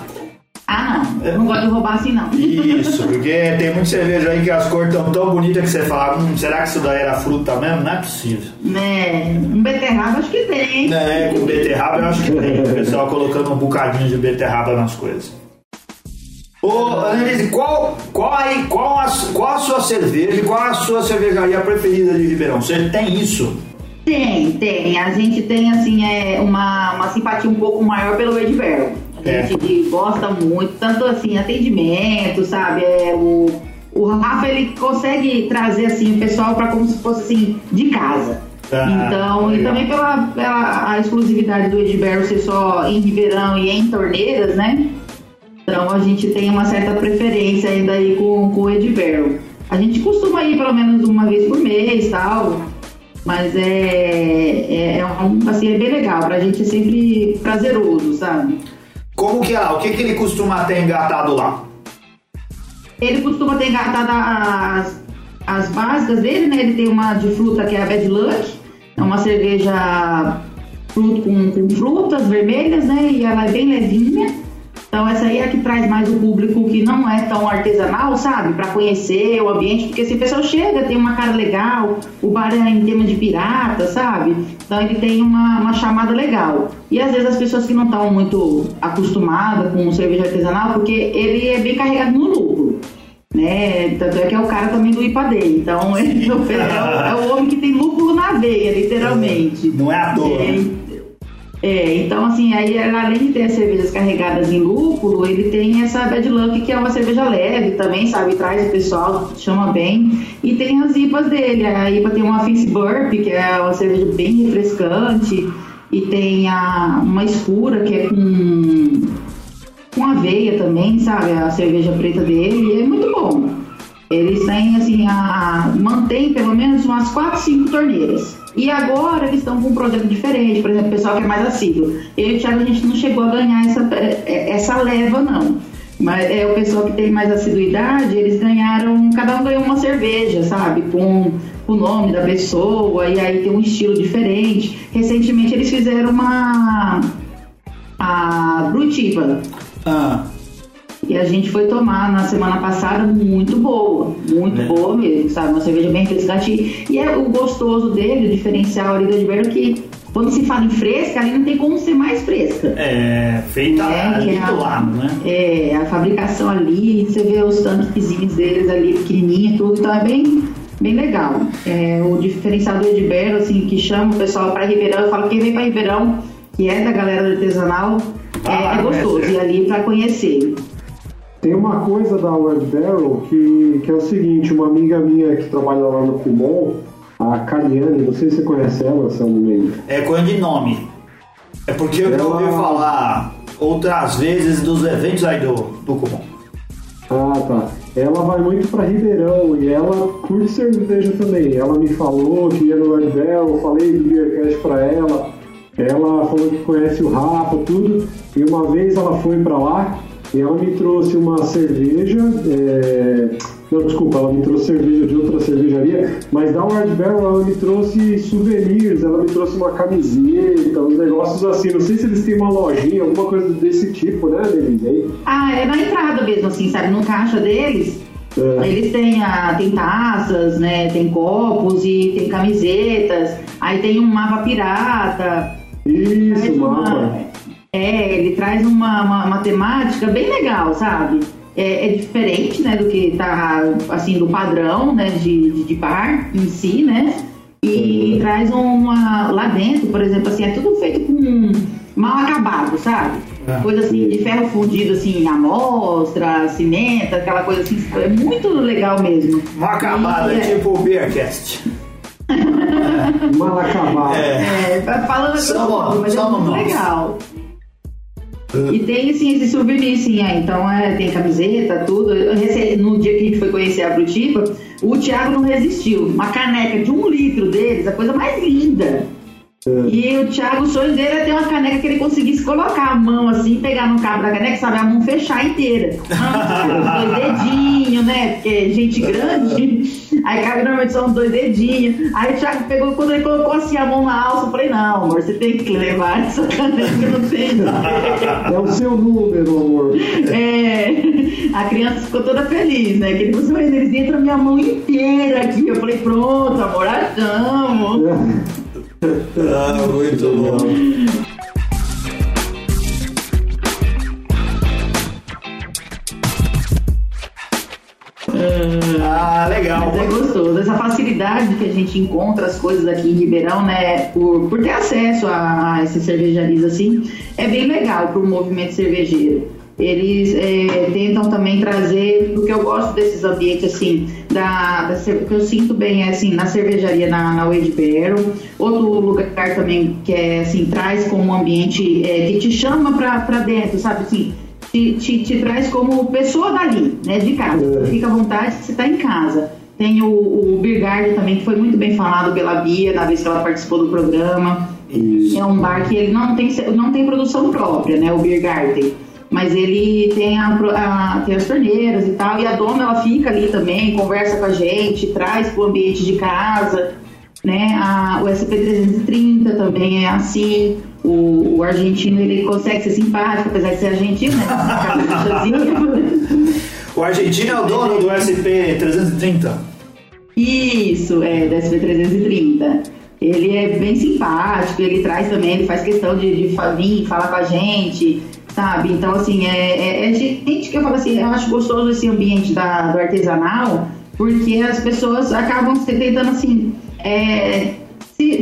Ah, não. Eu não gosto de roubar assim, não. Isso, porque tem muita cerveja aí que as cores estão tão bonitas que você fala, hum, será que isso daí era fruta mesmo? Não é possível. É, um beterraba acho que tem, hein? É, com beterraba eu acho que tem. O pessoal colocando um bocadinho de beterraba nas coisas. Ô, Anelise, qual, qual, aí, qual, a, qual a sua cerveja, qual a sua cervejaria preferida de Ribeirão? Você tem isso? Tem, tem. A gente tem, assim, é, uma, uma simpatia um pouco maior pelo Edberto. É. A gente gosta muito, tanto assim, atendimento, sabe? É, o, o Rafa, ele consegue trazer assim, o pessoal para como se fosse assim, de casa. Ah, então, legal. E também pela, pela a exclusividade do Edberto ser só em Ribeirão e em Torneiras, né? Então a gente tem uma certa preferência ainda aí com, com o Edberto. A gente costuma ir pelo menos uma vez por mês e tal. Mas é, é, é, um, assim, é bem legal, pra gente é sempre prazeroso, sabe? Como que é lá? O que, que ele costuma ter engatado lá? Ele costuma ter engatado as, as básicas dele, né? Ele tem uma de fruta que é a Bad Luck. É uma cerveja fruto com, com frutas vermelhas, né? E ela é bem levinha. Então essa aí é a que traz mais o público que não é tão artesanal, sabe? Pra conhecer o ambiente. Porque se o pessoal chega, tem uma cara legal. O bar é em tema de pirata, sabe? Então ele tem uma, uma chamada legal. E às vezes as pessoas que não estão muito acostumadas com cerveja artesanal, porque ele é bem carregado no lucro, né? Tanto é que é o cara também do I P A D. Então ele é o, é o homem que tem lucro na veia, literalmente. Não é à toa. É. É, então assim, aí além de ter as cervejas carregadas em lúpulo, ele tem essa Bad Luck, que é uma cerveja leve também, sabe, traz o pessoal, chama bem. E tem as I P As dele, a I P A tem uma Fizz Burp, que é uma cerveja bem refrescante. E tem a, uma escura, que é com, com aveia também, sabe, a cerveja preta dele, e é muito bom. Eles têm, assim, a, mantém pelo menos umas quatro, cinco torneiras. E agora eles estão com um projeto diferente, por exemplo, o pessoal que é mais assíduo. Eu e o Thiago, a gente não chegou a ganhar essa, essa leva, não. Mas é o pessoal que tem mais assiduidade, eles ganharam, cada um ganhou uma cerveja, sabe? Com o nome da pessoa, e aí tem um estilo diferente. Recentemente eles fizeram uma... a Brutiva. Ah... E a gente foi tomar na semana passada, muito boa, muito é. boa mesmo, sabe? Uma cerveja bem refrescante. E é o gostoso dele, o diferencial ali do Edberto, que quando se fala em fresca, ali não tem como ser mais fresca. É, feita ali do lado, né? É, a fabricação ali, você vê os tanquezinhos deles ali, pequenininho e tudo, então é bem, bem legal. É, o diferencial do Edberto, assim, que chama o pessoal para Ribeirão, eu falo que vem para Ribeirão, que é da galera do artesanal, ah, é, é gostoso, e ali para conhecer. Tem uma coisa da Web Barrel que, que é o seguinte, uma amiga minha que trabalha lá no Kumon, a Cariane, não sei se você conhece ela, Anselmo Mendo. É coisa de nome. É porque ela... eu já ouvi falar outras vezes dos eventos aí do, do Kumon. Ah, tá. Ela vai muito pra Ribeirão e ela curte cerveja também. Ela me falou que ia no Web Barrel, falei do Beercast pra ela. Ela falou que conhece o Rafa, tudo. E uma vez ela foi pra lá... E ela me trouxe uma cerveja, é... não, desculpa, ela me trouxe cerveja de outra cervejaria, mas da Ward Barrel ela me trouxe souvenirs, ela me trouxe uma camiseta, uns negócios assim, não sei se eles têm uma lojinha, alguma coisa desse tipo, né, Denise? Ah, é na entrada mesmo, assim, sabe, no caixa deles, é. Eles têm, a, tem taças, né, tem copos e tem camisetas, aí tem um mapa pirata. Isso, mapa. Uma... É, ele traz uma, uma, uma temática bem legal, sabe? é, é diferente, né, do que tá, assim, do padrão, né, de, de, de bar em si, né, e traz uma, lá dentro, por exemplo, assim, é tudo feito com mal acabado, sabe, ah, coisa assim, de ferro fundido, assim, amostra, cimento, aquela coisa assim, é muito legal mesmo. Mal acabado, é tipo o Beercast. É, mal acabado. É, é falando tudo, mas é muito nós. Legal. Uh. E tem, assim, esse souvenir, sim, é. Então, é, tem camiseta, tudo. Eu recebi, no dia que a gente foi conhecer a Brutiva, o Thiago não resistiu. Uma caneca de um litro deles, a coisa mais linda. Uh. E o Thiago, o sonho dele era ter uma caneca que ele conseguisse colocar a mão, assim, pegar no cabo da caneca, sabe, a mão fechar inteira. Ah, dois dedinhos, né, porque é gente grande... Aí cabe normalmente só uns dois dedinhos. Aí o Thiago pegou, quando ele colocou assim a mão na alça, eu falei, não, amor, você tem que levar essa caneca, não tem jeito. É o seu número, amor. É, a criança ficou toda feliz, né? Que ele falou, eles entram a minha mão inteira aqui. Eu falei, pronto, amor, achamos. Ah, muito bom. Ah, legal. Mas é gostoso, essa facilidade que a gente encontra as coisas aqui em Ribeirão, né, por, por ter acesso a, a essas cervejarias assim, é bem legal pro movimento cervejeiro. Eles é, tentam também trazer, porque eu gosto desses ambientes assim, da, da, que eu sinto bem é assim, na cervejaria, na, na Edberto. Outro lugar também que é assim, traz como um ambiente é, que te chama pra, pra dentro, sabe assim, Te, te, te traz como pessoa dali, né, de casa. Fica à vontade se você está em casa. Tem o, o Beer Garden também, que foi muito bem falado pela Bia, na vez que ela participou do programa. Isso. É um bar que ele não tem, não tem produção própria, né, o Beer Garden. Mas ele tem, a, a, tem as torneiras e tal, e a dona, ela fica ali também, conversa com a gente, traz para o ambiente de casa, né, a, o S P trezentos e trinta também é assim. O, o argentino, ele consegue ser simpático, apesar de ser argentino, né? O argentino é o dono do S P trezentos e trinta. Isso, é, do S P trezentos e trinta. Ele é bem simpático, ele traz também, ele faz questão de, de vir, falar com a gente, sabe? Então, assim, é, é, é gente que eu falo assim, eu acho gostoso esse ambiente da, do artesanal, porque as pessoas acabam se tentando, assim, é...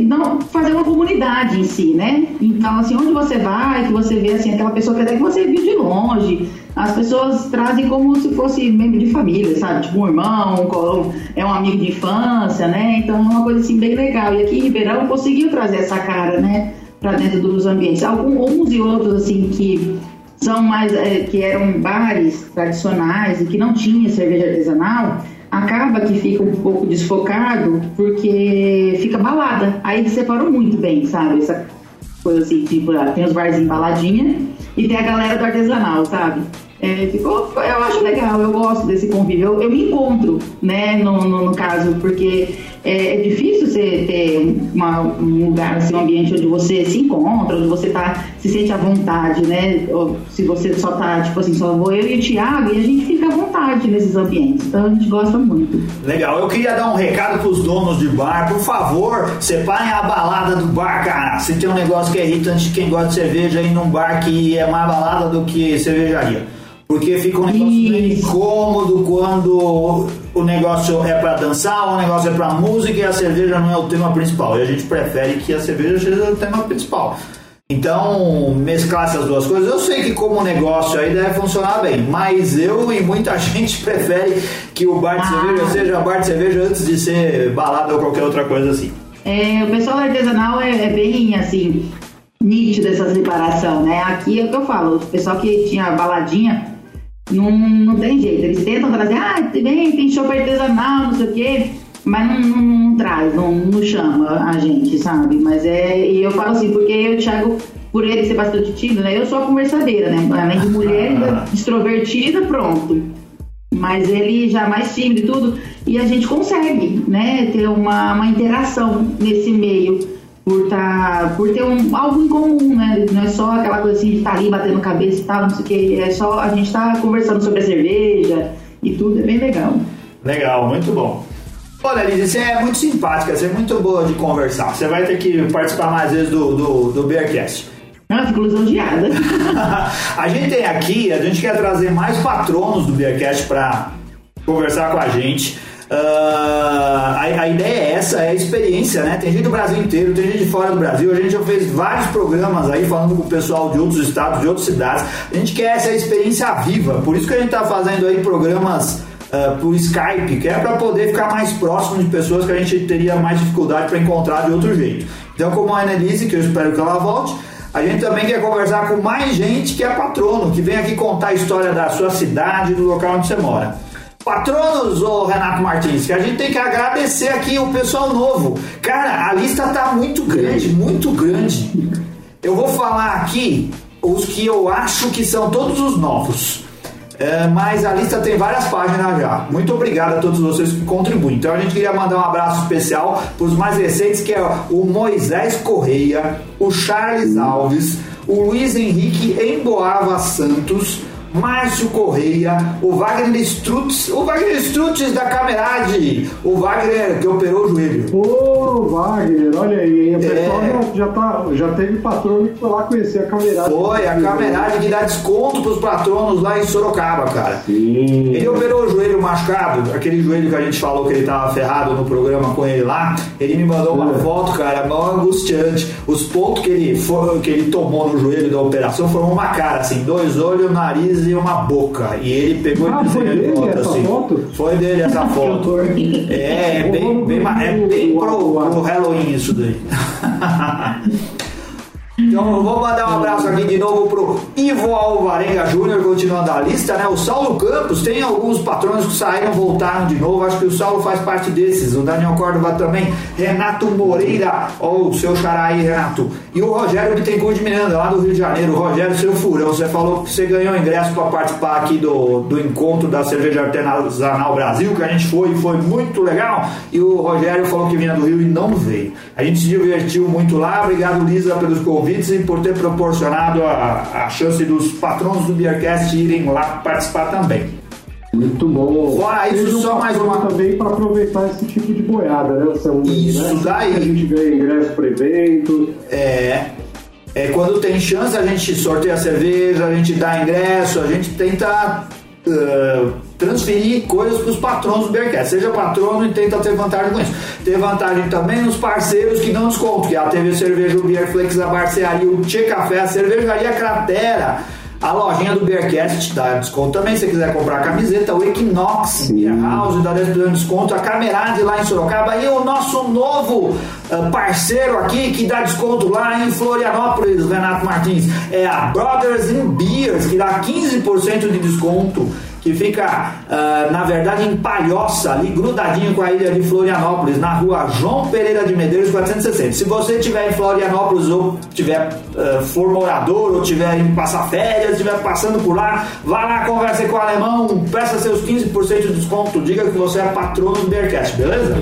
Não, fazer uma comunidade em si, né? Então, assim, onde você vai, que você vê, assim, aquela pessoa que até que você viu de longe, as pessoas trazem como se fosse membro de família, sabe? Tipo um irmão, é um amigo de infância, né? Então, é uma coisa, assim, bem legal. E aqui em Ribeirão conseguiu trazer essa cara, né? Pra dentro dos ambientes. Alguns e outros, assim, que são mais... É, que eram bares tradicionais e que não tinha cerveja artesanal... acaba que fica um pouco desfocado porque fica balada. Aí eles separam muito bem, sabe? Essa coisa assim, tipo, tem os bares em baladinha e tem a galera do artesanal, sabe? É, ficou, eu acho legal, eu gosto desse convívio. Eu, eu me encontro, né, no, no, no caso, porque é, é difícil você ter uma, um lugar, assim, um ambiente onde você se encontra, onde você tá, se sente à vontade, né? Ou se você só tá, tipo assim, só vou eu e o Thiago, e a gente fica à vontade nesses ambientes. Então a gente gosta muito. Legal, eu queria dar um recado pros donos de bar, por favor, separem a balada do bar, cara. Se tem um negócio que é irritante de quem gosta de cerveja ir num bar que é mais balada do que cervejaria. Porque fica um negócio meio incômodo quando o negócio é pra dançar, o negócio é pra música e a cerveja não é o tema principal. E a gente prefere que a cerveja seja o tema principal. Então, mesclar essas duas coisas, eu sei que como negócio aí deve funcionar bem, mas eu e muita gente prefere que o bar de ah. cerveja seja bar de cerveja antes de ser balada ou qualquer outra coisa assim. É, o pessoal artesanal é, é bem assim, nítido essa separação, né? Aqui é o que eu falo, o pessoal que tinha baladinha... Não, não tem jeito, eles tentam trazer, ah, tem, tem show artesanal, não sei o quê, mas não, não, não traz, não, não chama a gente, sabe? Mas é, e eu falo assim, porque eu, Thiago, por ele ser bastante tímido, né? Eu sou a conversadeira, né? Além de mulher, extrovertida, pronto. Mas ele já mais tímido e tudo, e a gente consegue, né? Ter uma, uma interação nesse meio. Por, tá, por ter um, algo em comum, né? Não é só aquela coisa assim de estar tá ali batendo cabeça e tal, não sei o que. É só a gente tá conversando sobre a cerveja e tudo, é bem legal. Legal, muito bom. Olha, Liz, você é muito simpática, você é muito boa de conversar. Você vai ter que participar mais vezes do, do, do Beercast. Não, eu fico lisonjeada. A gente tem aqui, a gente quer trazer mais patronos do Beercast para conversar com a gente. Uh, a, a ideia é essa, é a experiência, né? Tem gente do Brasil inteiro, tem gente de fora do Brasil. A gente já fez vários programas aí falando com o pessoal de outros estados, de outras cidades. A gente quer essa experiência viva, por isso que a gente está fazendo aí programas uh, por Skype, que é para poder ficar mais próximo de pessoas que a gente teria mais dificuldade para encontrar de outro jeito. Então, como a Anelise, que eu espero que ela volte, a gente também quer conversar com mais gente que é patrono, que vem aqui contar a história da sua cidade, do local onde você mora. Patronos, ô Renato Martins, que a gente tem que agradecer aqui o pessoal novo. Cara, a lista tá muito grande, muito grande. Eu vou falar aqui os que eu acho que são todos os novos. É, mas a lista tem várias páginas já. Muito obrigado a todos vocês que contribuem. Então a gente queria mandar um abraço especial para os mais recentes, que é o Moisés Correia, o Charles Alves, o Luiz Henrique Emboava Santos, Márcio Correia, o Wagner Struts, o Wagner Struts da Camerade, o Wagner que operou o joelho. Ô, Wagner, olha aí, o pessoal é... já, já, tá, já teve patrono que foi lá conhecer a Camerade. Foi, a Camerade que dá desconto pros patronos lá em Sorocaba, cara. Sim. Ele operou o joelho machucado, aquele joelho que a gente falou que ele tava ferrado no programa com ele lá. Ele me mandou uma é. foto, cara, mal angustiante. Os pontos que ele, foi, que ele tomou no joelho da operação foram uma cara, assim, dois olhos, nariz e uma boca, e ele pegou ah, e foi dele foto, essa assim. foto? Foi dele essa foto. É, é bem, bem, é bem pro, pro Halloween isso daí. Então eu vou mandar um abraço aqui de novo pro Ivo Alvarenga Júnior, continuando a lista, né? O Saulo Campos, tem alguns patronos que saíram, voltaram de novo, acho que o Saulo faz parte desses, o Daniel Córdoba também, Renato Moreira, ó, o seu xará aí, Renato, e o Rogério Bittencourt de Miranda, lá do Rio de Janeiro. Rogério, seu furão, você falou que você ganhou ingresso para participar aqui do, do encontro da cerveja artesanal Brasil, que a gente foi, foi muito legal, e o Rogério falou que vinha do Rio e não veio. A gente se divertiu muito lá, obrigado Lisa pelos convites e por ter proporcionado a, a chance dos patronos do Beercast irem lá participar também. Muito bom. Fora isso, um só mais uma também para aproveitar esse tipo de boiada, né? Essa um isso ingresso, daí. A gente ganha ingresso para evento. É. É quando tem chance a gente sorteia cerveja, a gente dá ingresso, a gente tenta uh, transferir coisas para os patronos do Beercast. Seja patrono e tenta ter vantagem com isso. Ter vantagem também nos parceiros que dão desconto, que é a T V Cerveja, o Beerflex, a Barcearia, o Tchê Café, a Cervejaria Cratera, a lojinha do Beercast dá desconto também, se você quiser comprar a camiseta, o Equinox, sim, Beer House dá desconto, a Camerade lá em Sorocaba, e o nosso novo uh, parceiro aqui, que dá desconto lá em Florianópolis, Renato Martins, é a Brothers in Beers, que dá quinze por cento de desconto, que fica, uh, na verdade, em Palhoça, ali grudadinho com a ilha de Florianópolis, na rua João Pereira de Medeiros, quatrocentos e sessenta. Se você estiver em Florianópolis ou tiver, uh, for morador, ou tiver em passar férias, estiver passando por lá, vá lá, converse com o alemão, peça seus quinze por cento de desconto, diga que você é patrono do Beercast, beleza?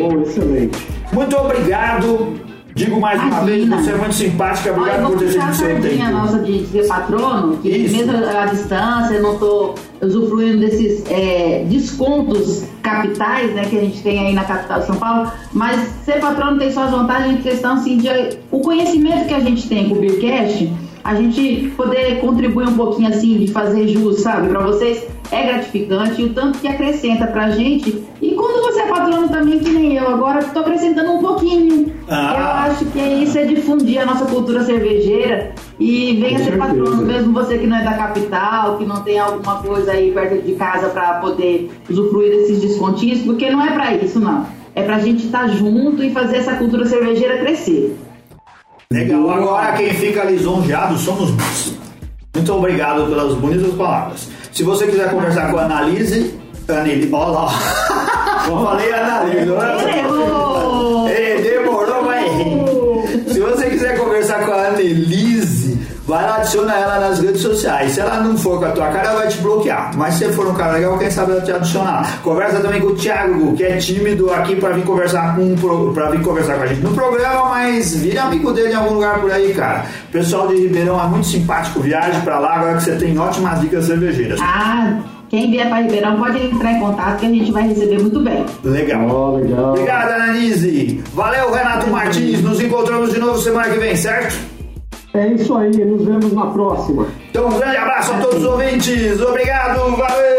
Bom, excelente. Muito obrigado, digo mais Imagina. uma vez, você é muito simpática, obrigado por ter sido seu tempo. Eu vou puxar a sardinha nossa de, de patrono, que Isso. mesmo à distância eu não estou usufruindo desses é, descontos capitais, né, que a gente tem aí na capital de São Paulo, mas ser patrono tem suas vantagens em questão assim, de o conhecimento que a gente tem com o Beercast, a gente poder contribuir um pouquinho assim, de fazer jus, sabe, para vocês. É gratificante e o tanto que acrescenta pra gente. E quando você é patrono também, que nem eu agora, tô acrescentando um pouquinho. Ah. Eu acho que isso é difundir a nossa cultura cervejeira. E venha ser patrono, mesmo você que não é da capital, que não tem alguma coisa aí perto de casa pra poder usufruir desses descontinhos, porque não é pra isso, não. É pra gente estar tá junto e fazer essa cultura cervejeira crescer. Legal, agora quem fica lisonjeado somos nós. Muito obrigado pelas bonitas palavras. Se você quiser conversar com a Anelise, Anelise, olha lá, eu falei Anelise, não é? Demorou, mas se você quiser conversar com a Anelise, vai lá, adiciona ela nas redes sociais. Se ela não for com a tua cara, ela vai te bloquear. Mas se for um cara legal, quem sabe ela te adicionar. Conversa também com o Thiago, que é tímido aqui pra vir conversar com, pra vir conversar com a gente no programa, mas vira amigo dele em algum lugar por aí, cara. O pessoal de Ribeirão é muito simpático, viaje pra lá, agora que você tem ótimas dicas cervejeiras. Ah, quem vier para Ribeirão pode entrar em contato que a gente vai receber muito bem. Legal. Oh, legal. Obrigado, Anelise. Valeu, Renato Martins. Nos encontramos de novo semana que vem, certo? É isso aí. Nos vemos na próxima. Então, um grande abraço a todos os ouvintes. Obrigado. Valeu.